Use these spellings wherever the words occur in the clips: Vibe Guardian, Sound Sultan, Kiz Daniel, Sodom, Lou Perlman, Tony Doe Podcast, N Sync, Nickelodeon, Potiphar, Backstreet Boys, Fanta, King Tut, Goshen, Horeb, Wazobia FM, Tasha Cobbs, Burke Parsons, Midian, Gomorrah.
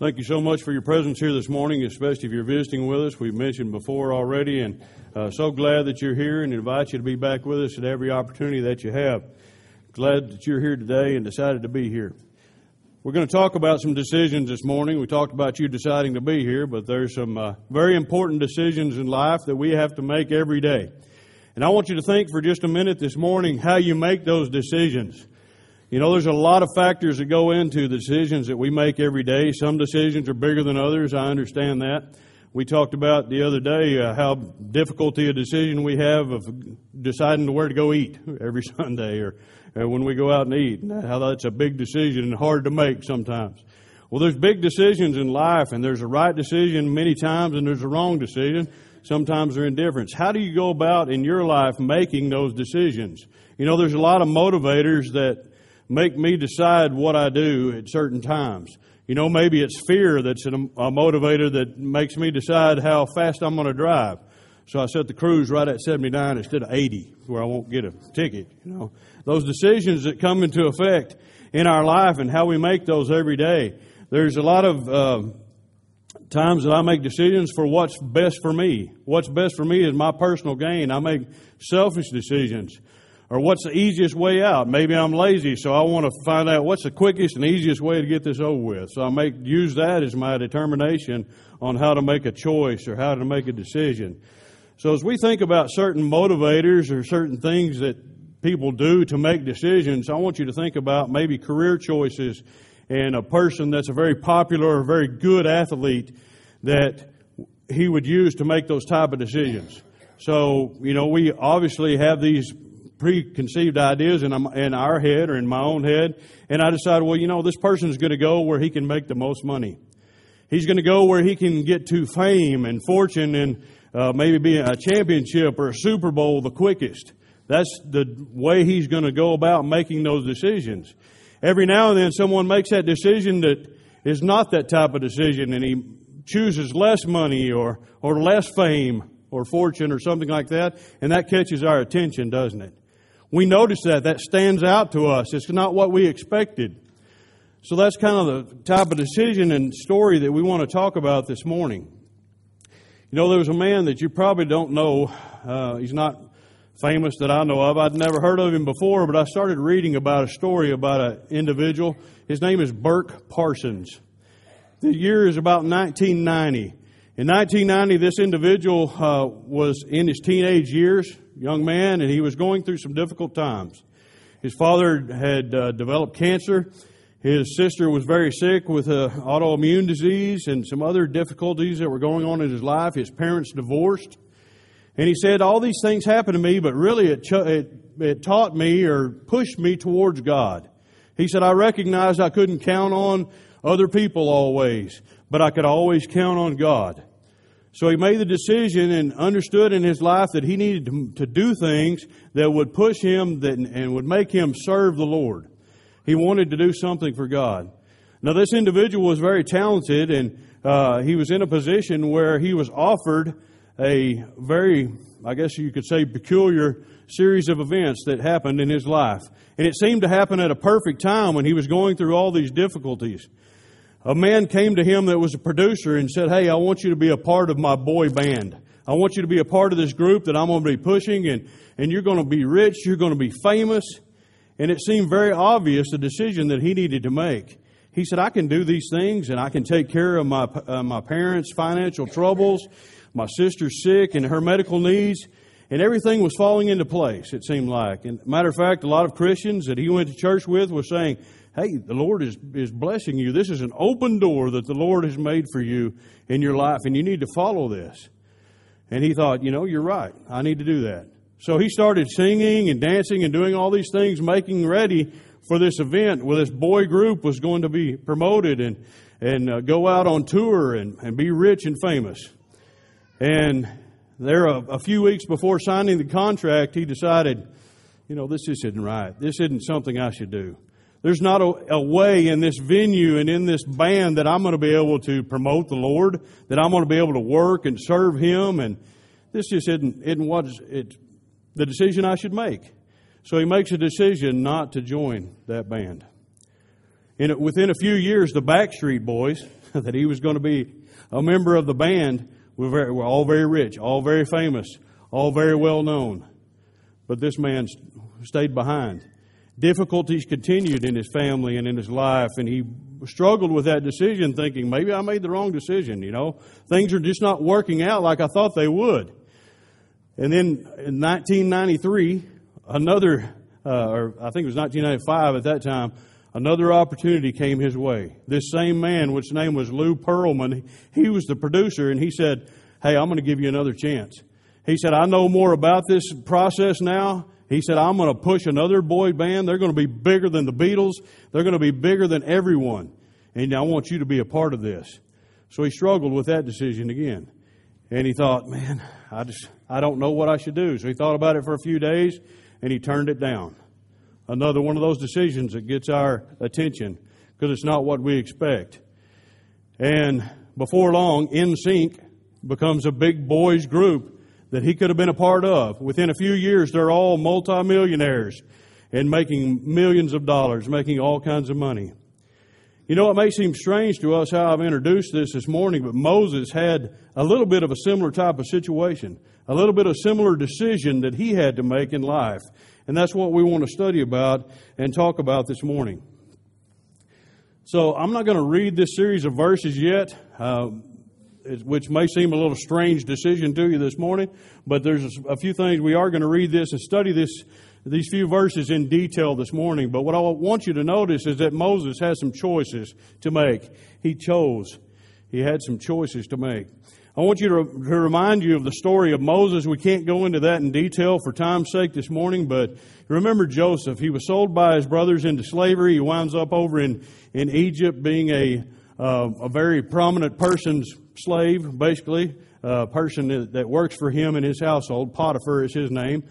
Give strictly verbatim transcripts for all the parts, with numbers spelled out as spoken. Thank you so much for your presence here this morning, especially if you're visiting with us. We've mentioned before already, and uh, so glad that you're here, and invite you to be back with us at every opportunity that you have. Glad that you're here today and decided to be here. We're going to talk about some decisions this morning. We talked about you deciding to be here, but there's some uh, very important decisions in life that we have to make every day. And I want you to think for just a minute this morning how you make those decisions. You know, there's a lot of factors that go into the decisions that we make every day. Some decisions are bigger than others. I understand that. We talked about the other day uh, how difficulty a decision we have of deciding to where to go eat every Sunday or uh, when we go out and eat, and how that's a big decision and hard to make sometimes. Well, there's big decisions in life, and there's a right decision many times, and there's a wrong decision. Sometimes they're indifference. How do you go about in your life making those decisions? You know, there's a lot of motivators that make me decide what I do at certain times. You know, maybe it's fear that's a motivator that makes me decide how fast I'm going to drive. So I set the cruise right at seventy-nine instead of eighty, where I won't get a ticket. You know, those decisions that come into effect in our life and how we make those every day. There's a lot of uh, times that I make decisions for what's best for me. What's best for me is my personal gain. I make selfish decisions. Or what's the easiest way out? Maybe I'm lazy, so I want to find out what's the quickest and easiest way to get this over with. So I make use that as my determination on how to make a choice or how to make a decision. So as we think about certain motivators or certain things that people do to make decisions, I want you to think about maybe career choices and a person that's a very popular or very good athlete that he would use to make those type of decisions. So, you know, we obviously have these preconceived ideas in in our head or in my own head, and I decide, well, you know, this person's going to go where he can make the most money. He's going to go where he can get to fame and fortune and uh, maybe be a championship or a Super Bowl the quickest. That's the way he's going to go about making those decisions. Every now and then someone makes that decision that is not that type of decision, and he chooses less money or, or less fame or fortune or something like that, and that catches our attention, doesn't it? We notice that. That stands out to us. It's not what we expected. So that's kind of the type of decision and story that we want to talk about this morning. You know, there was a man that you probably don't know. Uh, he's not famous that I know of. I'd never heard of him before, but I started reading about a story about an individual. His name is Burke Parsons. The year is about nineteen ninety. In nineteen ninety, this individual uh, was in his teenage years, young man, and he was going through some difficult times. His father had uh, developed cancer. His sister was very sick with an autoimmune disease and some other difficulties that were going on in his life. His parents divorced. And he said, all these things happened to me, but really it, ch- it, it taught me or pushed me towards God. He said, I recognized I couldn't count on other people always, but I could always count on God. So he made the decision and understood in his life that he needed to, to do things that would push him that, and would make him serve the Lord. He wanted to do something for God. Now, this individual was very talented, and uh, he was in a position where he was offered a very, I guess you could say, peculiar series of events that happened in his life. And it seemed to happen at a perfect time when he was going through all these difficulties. A man came to him that was a producer and said, hey, I want you to be a part of my boy band. I want you to be a part of this group that I'm going to be pushing, and, and you're going to be rich, you're going to be famous. And it seemed very obvious the decision that he needed to make. He said, I can do these things, and I can take care of my uh, my parents' financial troubles, my sister's sick and her medical needs, and everything was falling into place, it seemed like. And matter of fact, a lot of Christians that he went to church with were saying, hey, the Lord is, is blessing you. This is an open door that the Lord has made for you in your life, and you need to follow this. And he thought, you know, you're right. I need to do that. So he started singing and dancing and doing all these things, making ready for this event where this boy group was going to be promoted and, and uh, go out on tour and, and be rich and famous. And there, a, a few weeks before signing the contract, he decided, you know, this isn't right. This isn't something I should do. There's not a, a way in this venue and in this band that I'm going to be able to promote the Lord, that I'm going to be able to work and serve Him. And this just isn't, isn't what it, the decision I should make. So he makes a decision not to join that band. And within a few years, the Backstreet Boys, that he was going to be a member of the band, were, very, were all very rich, all very famous, all very well known. But this man stayed behind. Difficulties continued in his family and in his life, and he struggled with that decision, thinking, maybe I made the wrong decision, you know. Things are just not working out like I thought they would. And then in nineteen ninety-three, another, uh, or I think it was nineteen ninety-five at that time, another opportunity came his way. This same man, whose name was Lou Perlman, he was the producer, and he said, hey, I'm going to give you another chance. He said, I know more about this process now. He said, I'm going to push another boy band. They're going to be bigger than the Beatles. They're going to be bigger than everyone. And I want you to be a part of this. So he struggled with that decision again. And he thought, man, I just, I don't know what I should do. So he thought about it for a few days, and he turned it down. Another one of those decisions that gets our attention because it's not what we expect. And before long, N Sync becomes a big boys group that he could have been a part of. Within a few years, they're all multimillionaires and making millions of dollars, making all kinds of money. You know, it may seem strange to us how I've introduced this this morning, but Moses had a little bit of a similar type of situation, a little bit of similar decision that he had to make in life. And that's what we want to study about and talk about this morning. So I'm not going to read this series of verses yet, uh, which may seem a little strange decision to you this morning, but there's a few things we are going to read this and study this, these few verses in detail this morning. But what I want you to notice is that Moses has some choices to make. He chose. He had some choices to make. I want you to, to remind you of the story of Moses. We can't go into that in detail for time's sake this morning, but remember Joseph. He was sold by his brothers into slavery. He winds up over in, in Egypt being a, uh, a very prominent person's slave, basically, a person that works for him and his household. Potiphar is his name.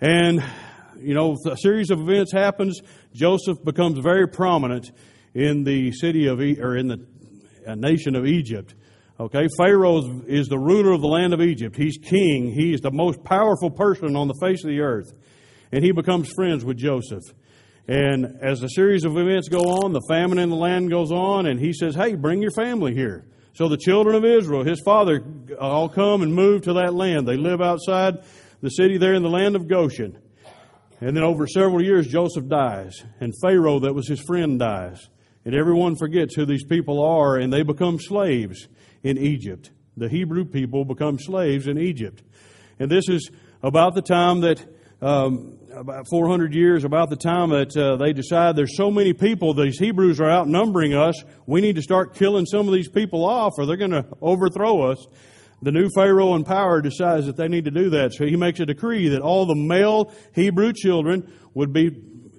And, you know, a series of events happens. Joseph becomes very prominent in the city of, e- or in the uh, nation of Egypt. Okay, Pharaoh is the ruler of the land of Egypt. He's king. He is the most powerful person on the face of the earth. And he becomes friends with Joseph. And as the series of events go on, the famine in the land goes on, and he says, hey, bring your family here. So the children of Israel, his father, all come and move to that land. They live outside the city there in the land of Goshen. And then over several years, Joseph dies. And Pharaoh, that was his friend, dies. And everyone forgets who these people are, and they become slaves in Egypt. The Hebrew people become slaves in Egypt. And this is about the time that, um, about four hundred years, about the time that uh, they decide there's so many people, these Hebrews are outnumbering us, we need to start killing some of these people off or they're going to overthrow us. The new Pharaoh in power decides that they need to do that. So he makes a decree that all the male Hebrew children would be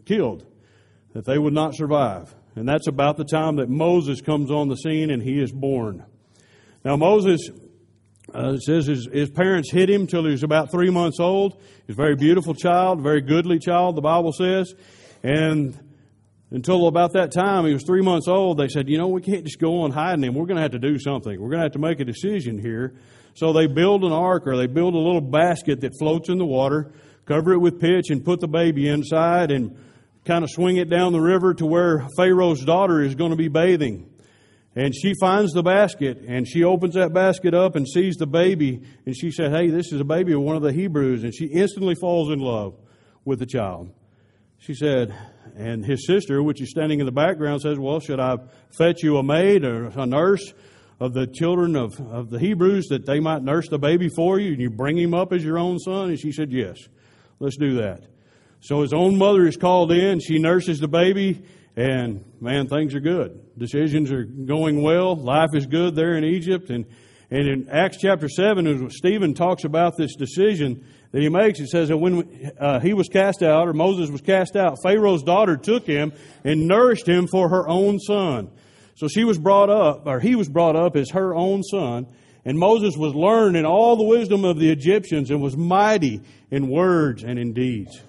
killed, that they would not survive. And that's about the time that Moses comes on the scene and he is born. Now, Moses, uh, it says his, his parents hid him till he was about three months old. He's a very beautiful child, very goodly child, the Bible says. And until about that time, he was three months old, they said, you know, we can't just go on hiding him. We're going to have to do something. We're going to have to make a decision here. So they build an ark, or they build a little basket that floats in the water, cover it with pitch, and put the baby inside and kind of swing it down the river to where Pharaoh's daughter is going to be bathing. And she finds the basket, and she opens that basket up and sees the baby. And she said, hey, this is a baby of one of the Hebrews. And she instantly falls in love with the child. She said, and his sister, which is standing in the background, says, well, should I fetch you a maid or a nurse of the children of, of the Hebrews that they might nurse the baby for you and you bring him up as your own son? And she said, yes, let's do that. So his own mother is called in. She nurses the baby. And, man, things are good. Decisions are going well. Life is good there in Egypt. And, and in Acts chapter seven, Stephen talks about this decision that he makes. It says that when uh, he was cast out, or Moses was cast out, Pharaoh's daughter took him and nourished him for her own son. So she was brought up, or he was brought up as her own son. And Moses was learned in all the wisdom of the Egyptians and was mighty in words and in deeds.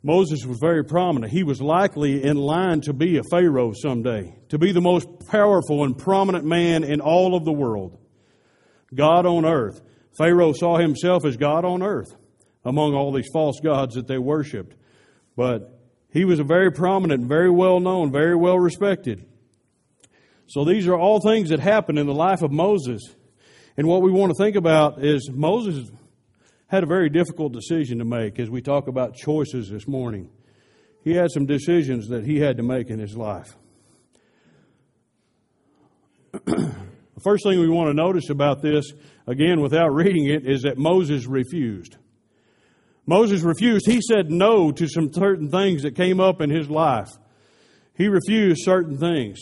Moses was very prominent. He was likely in line to be a Pharaoh someday, to be the most powerful and prominent man in all of the world. God on earth. Pharaoh saw himself as God on earth among all these false gods that they worshipped. But He was very prominent, very well known, very well respected. So these are all things that happened in the life of Moses. And what we want to think about is Moses had a very difficult decision to make as we talk about choices this morning. He had some decisions that he had to make in his life. The first thing we want to notice about this, again, without reading it, is that Moses refused. Moses refused. He said no to some certain things that came up in his life. He refused certain things.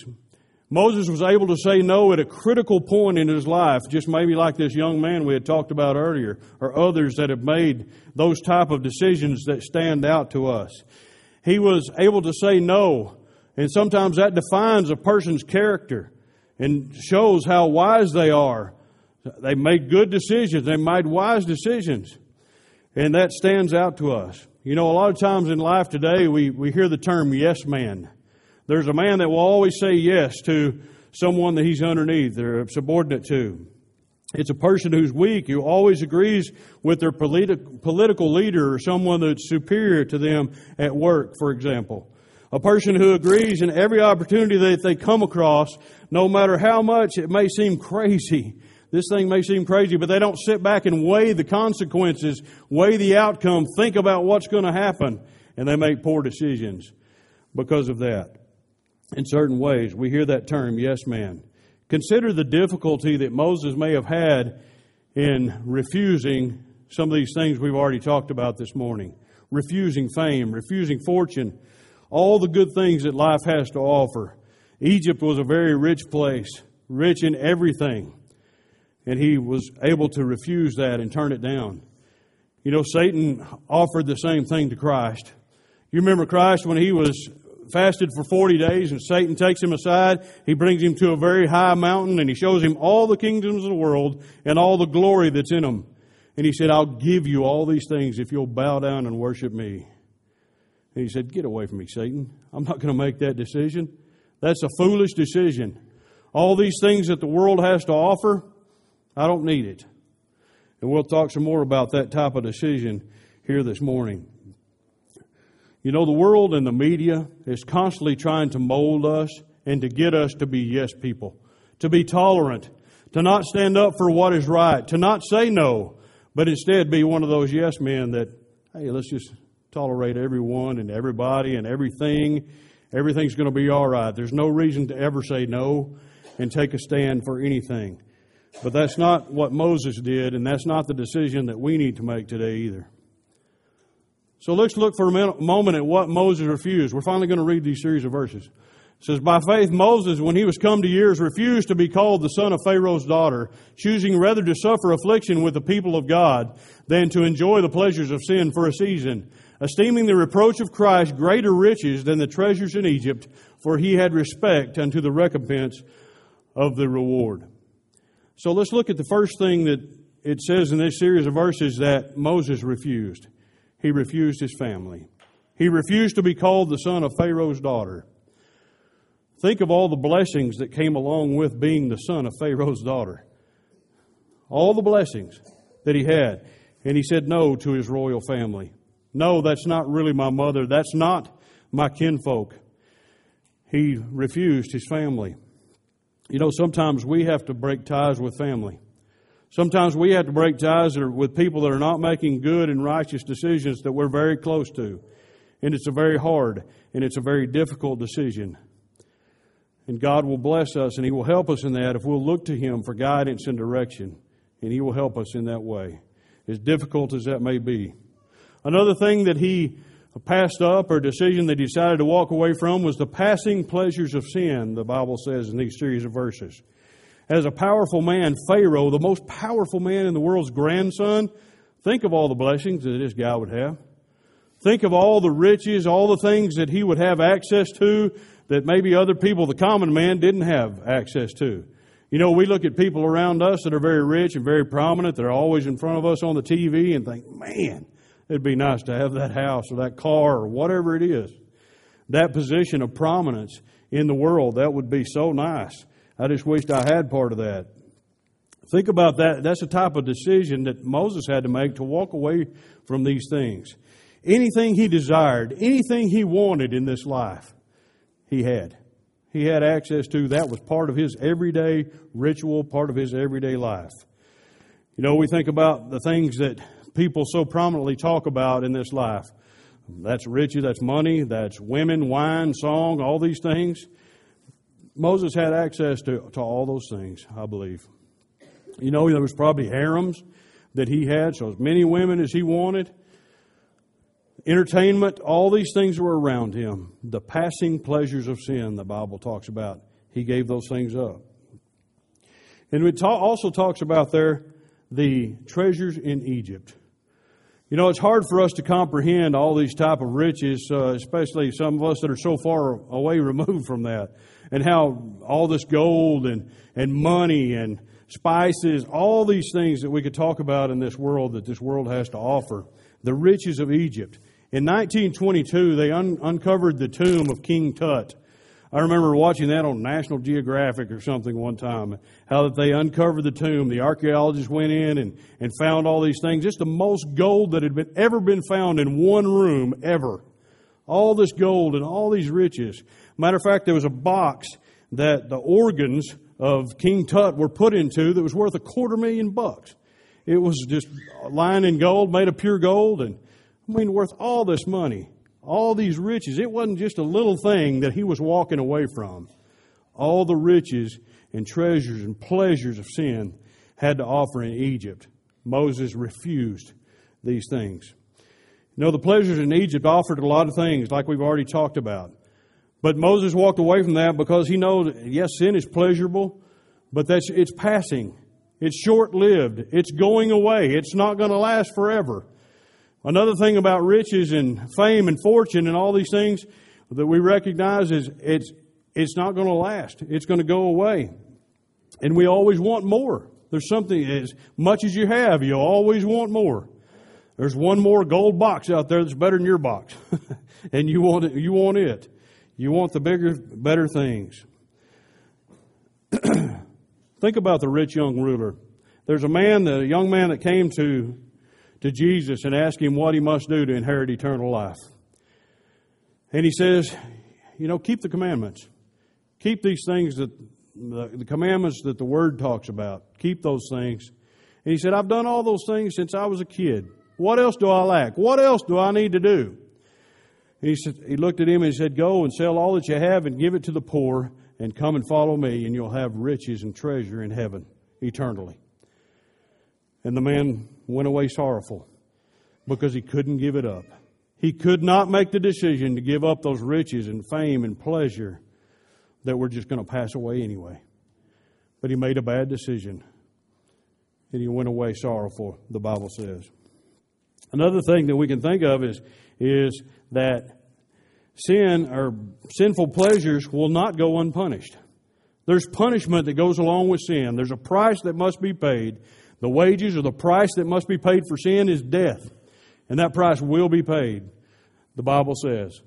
Moses was able to say no at a critical point in his life, just maybe like this young man we had talked about earlier, or others that have made those type of decisions that stand out to us. He was able to say no, and sometimes that defines a person's character and shows how wise they are. They made good decisions. They made wise decisions, and that stands out to us. You know, a lot of times in life today, we, we hear the term yes man. There's a man that will always say yes to someone that he's underneath or subordinate to. It's a person who's weak, who always agrees with their politi- political leader or someone that's superior to them at work, for example. A person who agrees in every opportunity that they come across, no matter how much it may seem crazy. This thing may seem crazy, but they don't sit back and weigh the consequences, weigh the outcome, think about what's going to happen, and they make poor decisions because of that. In certain ways, we hear that term, yes man. Consider the difficulty that Moses may have had in refusing some of these things we've already talked about this morning. Refusing fame, refusing fortune, all the good things that life has to offer. Egypt was a very rich place, rich in everything. And he was able to refuse that and turn it down. You know, Satan offered the same thing to Christ. You remember Christ when he was fasted for forty days, and Satan takes him aside. He brings him to a very high mountain, and he shows him all the kingdoms of the world and all the glory that's in them. And he said, I'll give you all these things if you'll bow down and worship me. And he said, get away from me, Satan. I'm not going to make that decision. That's a foolish decision. All these things that the world has to offer, I don't need it. And we'll talk some more about that type of decision here this morning. You know, the world and the media is constantly trying to mold us and to get us to be yes people, to be tolerant, to not stand up for what is right, to not say no, but instead be one of those yes men that, hey, let's just tolerate everyone and everybody and everything. Everything's going to be all right. There's no reason to ever say no and take a stand for anything. But that's not what Moses did, and that's not the decision that we need to make today either. So let's look for a moment at what Moses refused. We're finally going to read these series of verses. It says, by faith Moses, when he was come to years, refused to be called the son of Pharaoh's daughter, choosing rather to suffer affliction with the people of God than to enjoy the pleasures of sin for a season, esteeming the reproach of Christ greater riches than the treasures in Egypt, for he had respect unto the recompense of the reward. So let's look at the first thing that it says in this series of verses that Moses refused. He refused his family. He refused to be called the son of Pharaoh's daughter. Think of all the blessings that came along with being the son of Pharaoh's daughter. All the blessings that he had. And he said no to his royal family. No, that's not really my mother. That's not my kinfolk. He refused his family. You know, sometimes we have to break ties with family. Sometimes we have to break ties with people that are not making good and righteous decisions that we're very close to. And it's a very hard and it's a very difficult decision. And God will bless us and He will help us in that if we'll look to Him for guidance and direction. And He will help us in that way, as difficult as that may be. Another thing that he passed up or decision that he decided to walk away from was the passing pleasures of sin, the Bible says in these series of verses. As a powerful man, Pharaoh, the most powerful man in the world's grandson, think of all the blessings that this guy would have. Think of all the riches, all the things that he would have access to that maybe other people, the common man, didn't have access to. You know, we look at people around us that are very rich and very prominent. They're always in front of us on the T V and think, man, it'd be nice to have that house or that car or whatever it is. That position of prominence in the world, that would be so nice. I just wished I had part of that. Think about that. That's the type of decision that Moses had to make to walk away from these things. Anything he desired, anything he wanted in this life, he had. He had access to. That was part of his everyday ritual, part of his everyday life. You know, we think about the things that people so prominently talk about in this life. That's riches, that's money, that's women, wine, song, all these things. Moses had access to, to all those things, I believe. You know, there was probably harems that he had, so as many women as he wanted. Entertainment, all these things were around him. The passing pleasures of sin, the Bible talks about. He gave those things up. And it also talks about there the treasures in Egypt. You know, it's hard for us to comprehend all these type of riches, uh, especially some of us that are so far away removed from that. And how all this gold and, and money and spices, all these things that we could talk about in this world that this world has to offer. The riches of Egypt. In nineteen twenty-two, they un- uncovered the tomb of King Tut. I remember watching that on National Geographic or something one time, how that they uncovered the tomb. The archaeologists went in and, and found all these things. Just the most gold that had been ever been found in one room, ever. All this gold and all these riches. Matter of fact, there was a box that the organs of King Tut were put into that was worth a quarter million bucks. It was just lined in gold, made of pure gold, and I mean, worth all this money. All these riches. It wasn't just a little thing that he was walking away from. All the riches and treasures and pleasures of sin had to offer in Egypt. Moses refused these things. You know, the pleasures in Egypt offered a lot of things, like we've already talked about. But Moses walked away from that because he knows, yes, sin is pleasurable, but that's it's passing. It's short-lived. It's going away. It's not going to last forever. Another thing about riches and fame and fortune and all these things that we recognize is it's it's not going to last. It's going to go away. And we always want more. There's something, as much as you have, you'll always want more. There's one more gold box out there that's better than your box. And you want it, you want it. You want the bigger, better things. Think about the rich young ruler. There's a man, the young man that came to to Jesus and ask him what he must do to inherit eternal life. And he says, you know, keep the commandments. Keep these things that, the, the commandments that the Word talks about. Keep those things. And he said, I've done all those things since I was a kid. What else do I lack? What else do I need to do? And he said, he looked at him and he said, go and sell all that you have and give it to the poor and come and follow me and you'll have riches and treasure in heaven eternally. And the man went away sorrowful because he couldn't give it up. He could not make the decision to give up those riches and fame and pleasure that were just going to pass away anyway. But he made a bad decision. And he went away sorrowful, the Bible says. Another thing that we can think of is, is that sin or sinful pleasures will not go unpunished. There's punishment that goes along with sin. There's a price that must be paid. The wages or the price that must be paid for sin is death. And that price will be paid, the Bible says.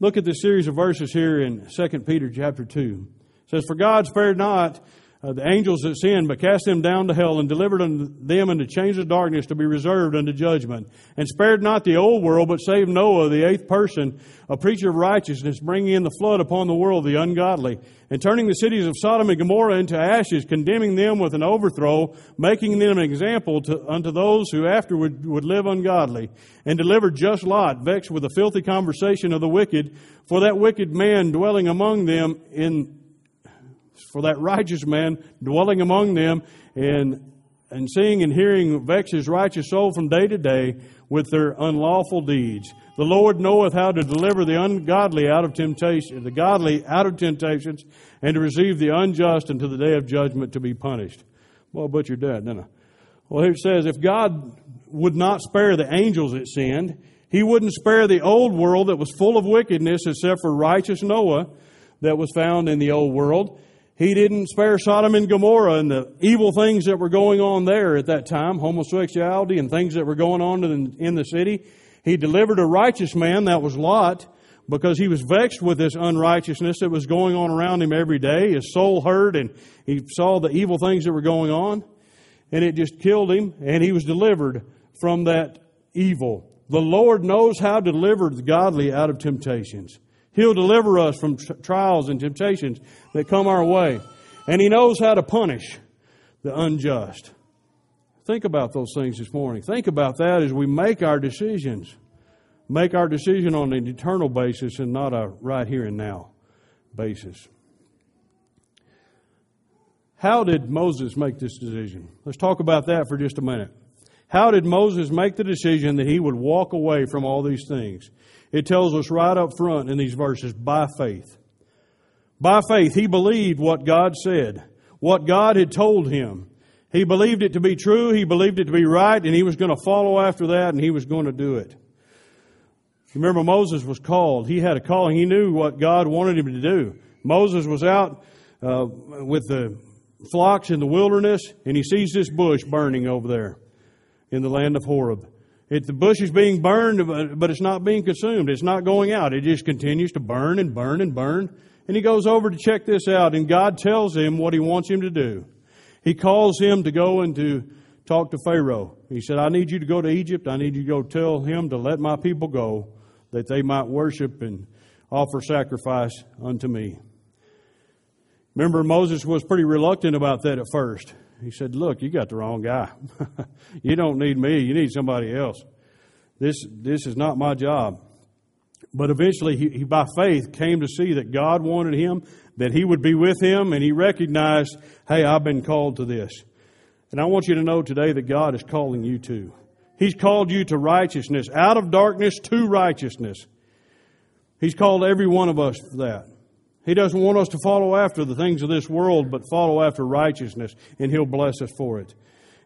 Look at this series of verses here in Second Peter chapter two. It says, For God spared not uh, the angels that sinned, but cast them down to hell and delivered unto them into chains of darkness to be reserved unto judgment. And spared not the old world, but saved Noah, the eighth person, a preacher of righteousness, bringing in the flood upon the world, the ungodly. And turning the cities of Sodom and Gomorrah into ashes, condemning them with an overthrow, making them an example to, unto those who afterward would live ungodly, and delivered just Lot, vexed with the filthy conversation of the wicked, for that wicked man dwelling among them in, for that righteous man dwelling among them, and and seeing and hearing vex his righteous soul from day to day with their unlawful deeds. The Lord knoweth how to deliver the ungodly out of temptation, the godly out of temptations, and to receive the unjust unto the day of judgment to be punished. Well, I butchered that, didn't I? Well, here it says, if God would not spare the angels that sinned, He wouldn't spare the old world that was full of wickedness except for righteous Noah that was found in the old world. He didn't spare Sodom and Gomorrah and the evil things that were going on there at that time, homosexuality and things that were going on in the city. He delivered a righteous man, that was Lot, because he was vexed with this unrighteousness that was going on around him every day. His soul hurt, and he saw the evil things that were going on, and it just killed him, and he was delivered from that evil The Lord knows how to deliver the godly out of temptations. He'll deliver us from trials and temptations that come our way. And He knows how to punish the unjust. Think about those things this morning. Think about that as we make our decisions. Make our decision on an eternal basis and not a right here and now basis. How did Moses make this decision? Let's talk about that for just a minute. How did Moses make the decision that he would walk away from all these things? It tells us right up front in these verses, by faith. By faith, he believed what God said, what God had told him. He believed it to be true, he believed it to be right, and he was going to follow after that, and he was going to do it. Remember, Moses was called. He had a calling. He knew what God wanted him to do. Moses was out uh, with the flocks in the wilderness, and he sees this bush burning over there in the land of Horeb. It, the bush is being burned, but it's not being consumed. It's not going out. It just continues to burn and burn and burn. And he goes over to check this out, and God tells him what He wants him to do. He calls him to go and to talk to Pharaoh. He said, I need you to go to Egypt. I need you to go tell him to let my people go, that they might worship and offer sacrifice unto me. Remember, Moses was pretty reluctant about that at first. He said, look, you got the wrong guy. You don't need me. You need somebody else. This this is not my job. But eventually, he, he by faith came to see that God wanted him, that He would be with him, and he recognized, hey, I've been called to this. And I want you to know today that God is calling you too. He's called you to righteousness, out of darkness to righteousness. He's called every one of us for that. He doesn't want us to follow after the things of this world, but follow after righteousness, and He'll bless us for it.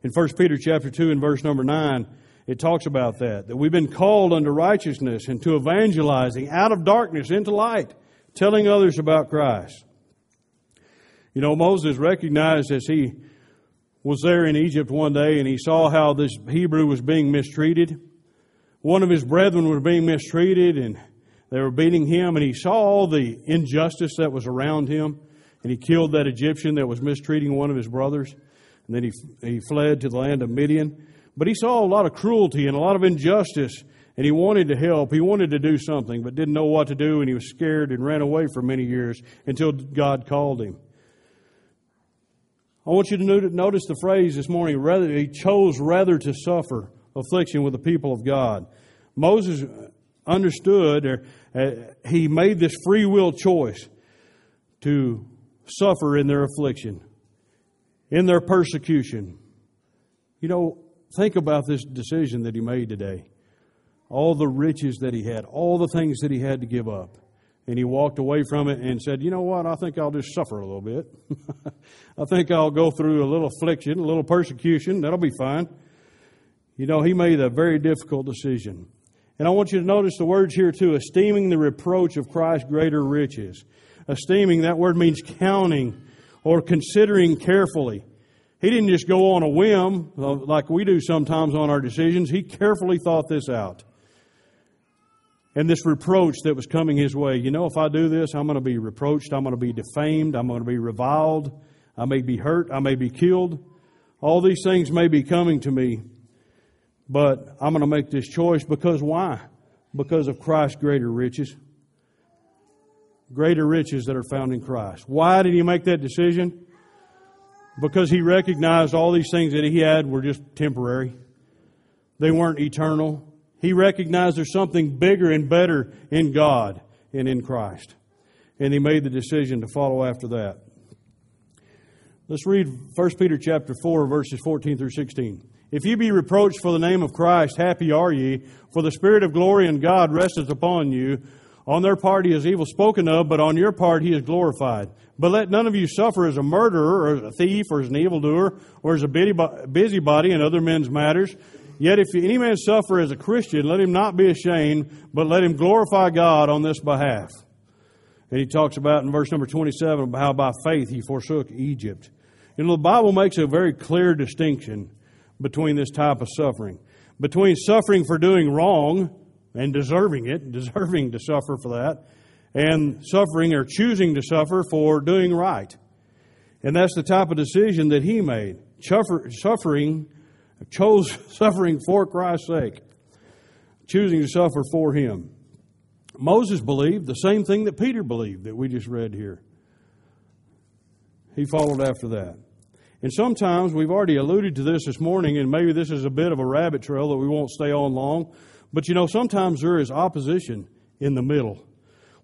In First Peter chapter two and verse number nine, it talks about that, that we've been called unto righteousness and to evangelizing out of darkness into light, telling others about Christ. You know, Moses recognized as he was there in Egypt one day, and he saw how this Hebrew was being mistreated. One of his brethren was being mistreated, and they were beating him, and he saw all the injustice that was around him, and he killed that Egyptian that was mistreating one of his brothers, and then he he fled to the land of Midian. But he saw a lot of cruelty and a lot of injustice, and he wanted to help. He wanted to do something, but didn't know what to do, and he was scared and ran away for many years until God called him. I want you to notice the phrase this morning, rather, he chose rather to suffer affliction with the people of God. Moses understood, or uh, he made this free will choice to suffer in their affliction, in their persecution. You know, think about this decision that he made today. All the riches that he had, all the things that he had to give up. And he walked away from it and said, you know what, I think I'll just suffer a little bit. I think I'll go through a little affliction, a little persecution. That'll be fine. You know, he made a very difficult decision. And I want you to notice the words here too, esteeming the reproach of Christ greater riches. Esteeming, that word means counting or considering carefully. He didn't just go on a whim like we do sometimes on our decisions. He carefully thought this out. And this reproach that was coming his way. You know, if I do this, I'm going to be reproached. I'm going to be defamed. I'm going to be reviled. I may be hurt. I may be killed. All these things may be coming to me. But I'm going to make this choice because why? Because of Christ's greater riches. Greater riches that are found in Christ. Why did he make that decision? Because he recognized all these things that he had were just temporary. They weren't eternal. He recognized there's something bigger and better in God and in Christ. And he made the decision to follow after that. Let's read First Peter chapter four, verses fourteen through sixteen. If ye be reproached for the name of Christ, happy are ye, for the Spirit of glory and God resteth upon you. On their part he is evil spoken of, but on your part he is glorified. But let none of you suffer as a murderer, or as a thief, or as an evildoer, or as a busybody in other men's matters. Yet if any man suffer as a Christian, let him not be ashamed, but let him glorify God on this behalf. And he talks about in verse number twenty-seven about how by faith he forsook Egypt. You know, the Bible makes a very clear distinction between this type of suffering. Between suffering for doing wrong and deserving it, deserving to suffer for that, and suffering or choosing to suffer for doing right. And that's the type of decision that he made. Suffering... Chose suffering for Christ's sake. choosing to suffer for him. Moses believed the same thing that Peter believed that we just read here. He followed after that. And sometimes, we've already alluded to this this morning, and maybe this is a bit of a rabbit trail that we won't stay on long, but you know, sometimes there is opposition in the middle.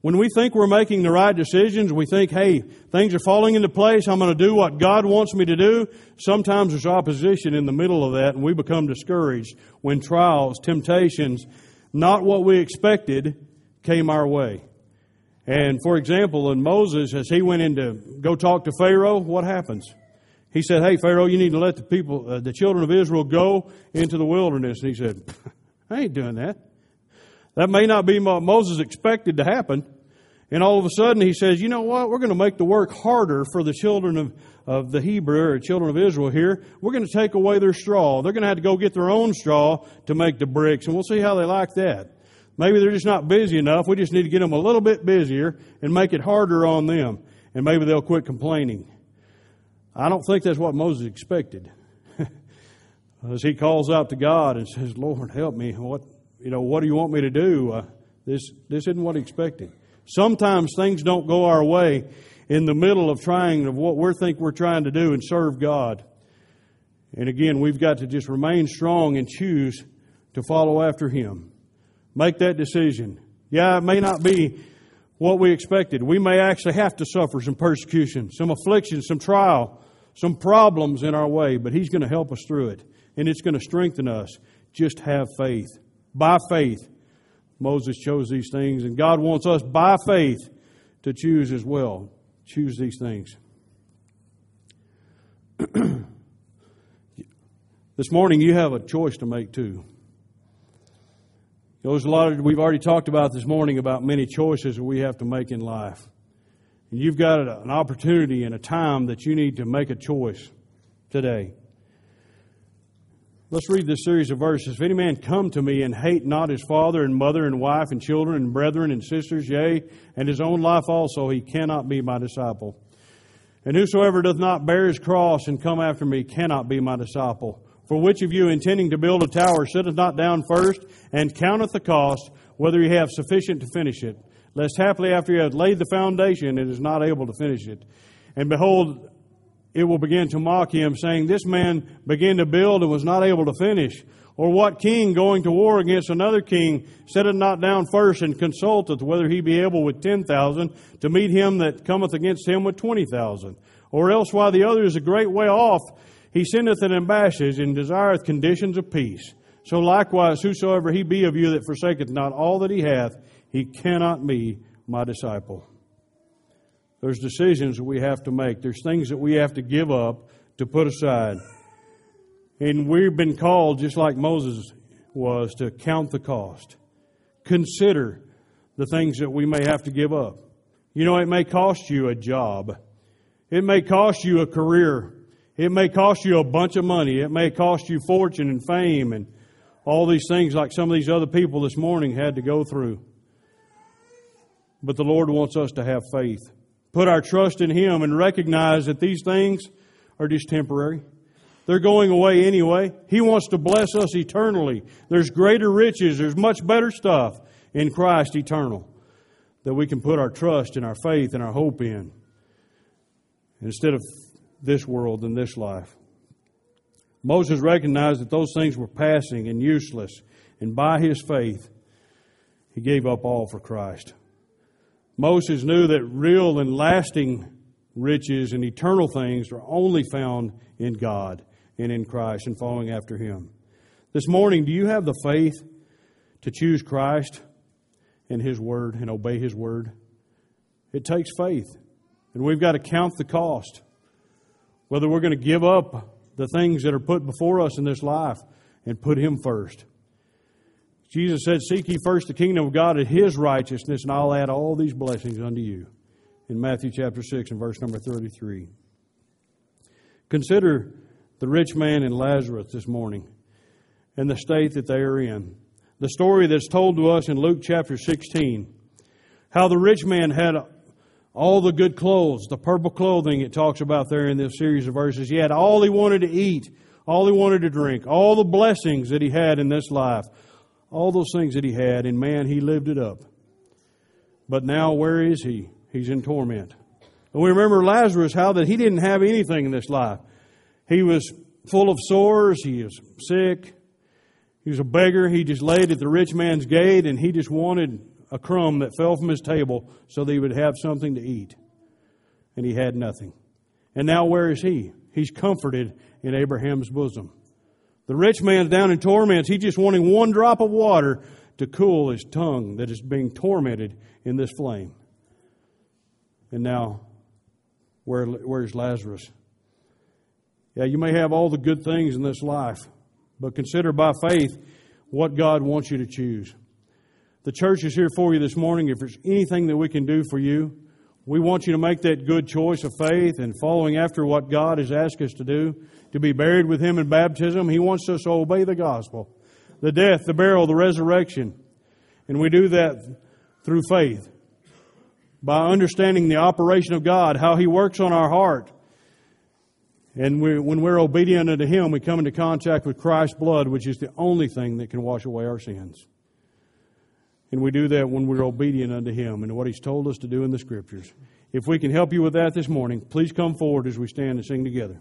When we think we're making the right decisions, we think, hey, things are falling into place, I'm going to do what God wants me to do. Sometimes there's opposition in the middle of that, and we become discouraged when trials, temptations, not what we expected, came our way. And for example, in Moses, as he went in to go talk to Pharaoh, what happens? He said, hey, Pharaoh, you need to let the people, uh, the children of Israel go into the wilderness. And he said, I ain't doing that. That may not be what Moses expected to happen. And all of a sudden he says, you know what? We're going to make the work harder for the children of, of the Hebrew or children of Israel here. We're going to take away their straw. They're going to have to go get their own straw to make the bricks. And we'll see how they like that. Maybe they're just not busy enough. We just need to get them a little bit busier and make it harder on them. And maybe they'll quit complaining. I don't think that's what Moses expected. As he calls out to God and says, Lord, help me. What, you know, what do you want me to do? Uh, this, this isn't what he expected. Sometimes things don't go our way in the middle of trying of what we think we're trying to do and serve God. And again, we've got to just remain strong and choose to follow after him. Make that decision. Yeah, it may not be what we expected. We may actually have to suffer some persecution, some affliction, some trial, some problems in our way, but he's going to help us through it, and it's going to strengthen us. Just have faith. By faith, Moses chose these things, and God wants us by faith to choose as well. Choose these things. This morning, you have a choice to make too. There's a lot of, we've already talked about this morning about many choices that we have to make in life. And you've got an opportunity and a time that you need to make a choice today. Let's read this series of verses. If any man come to me and hate not his father and mother and wife and children and brethren and sisters, yea, and his own life also, he cannot be my disciple. And whosoever doth not bear his cross and come after me cannot be my disciple. For which of you, intending to build a tower, sitteth not down first, and counteth the cost, whether he have sufficient to finish it? Lest haply after he hath laid the foundation, it is not able to finish it. And behold, it will begin to mock him, saying, This man began to build and was not able to finish. Or what king, going to war against another king, sitteth not down first, and consulteth whether he be able with ten thousand to meet him that cometh against him with twenty thousand? Or else, while the other is a great way off, he sendeth an ambassage, and desireth conditions of peace. So likewise, whosoever he be of you that forsaketh not all that he hath, he cannot be my disciple. There's decisions that we have to make. There's things that we have to give up to put aside. And we've been called, just like Moses was, to count the cost. Consider the things that we may have to give up. You know, it may cost you a job. It may cost you a career. It may cost you a bunch of money. It may cost you fortune and fame and all these things like some of these other people this morning had to go through. But the Lord wants us to have faith. Put our trust in Him and recognize that these things are just temporary. They're going away anyway. He wants to bless us eternally. There's greater riches. There's much better stuff in Christ eternal that we can put our trust and our faith and our hope in. Instead of this world and this life. Moses recognized that those things were passing and useless, and by his faith, he gave up all for Christ. Moses knew that real and lasting riches and eternal things are only found in God and in Christ and following after Him. This morning, do you have the faith to choose Christ and His Word and obey His Word? It takes faith, and we've got to count the cost. Whether we're going to give up the things that are put before us in this life and put Him first. Jesus said, Seek ye first the kingdom of God and His righteousness, and I'll add all these blessings unto you. In Matthew chapter six and verse number thirty-three. Consider the rich man and Lazarus this morning and the state that they are in. The story that's told to us in Luke chapter sixteen, how the rich man had all the good clothes, the purple clothing it talks about there in this series of verses. He had all he wanted to eat, all he wanted to drink, all the blessings that he had in this life, all those things that he had, and man, he lived it up. But now where is he? He's in torment. And we remember Lazarus, how that he didn't have anything in this life. He was full of sores. He was sick. He was a beggar. He just laid at the rich man's gate, and he just wanted a crumb that fell from his table so that he would have something to eat. And he had nothing. And now where is he? He's comforted in Abraham's bosom. The rich man's down in torments. He's just wanting one drop of water to cool his tongue that is being tormented in this flame. And now, where where's Lazarus? Yeah, you may have all the good things in this life, but consider by faith what God wants you to choose. The church is here for you this morning. If there's anything that we can do for you, we want you to make that good choice of faith and following after what God has asked us to do, to be buried with Him in baptism. He wants us to obey the gospel, the death, the burial, the resurrection. And we do that through faith, by understanding the operation of God, how He works on our heart. And we, when we're obedient unto Him, we come into contact with Christ's blood, which is the only thing that can wash away our sins. And we do that when we're obedient unto Him and what He's told us to do in the Scriptures. If we can help you with that this morning, please come forward as we stand and sing together.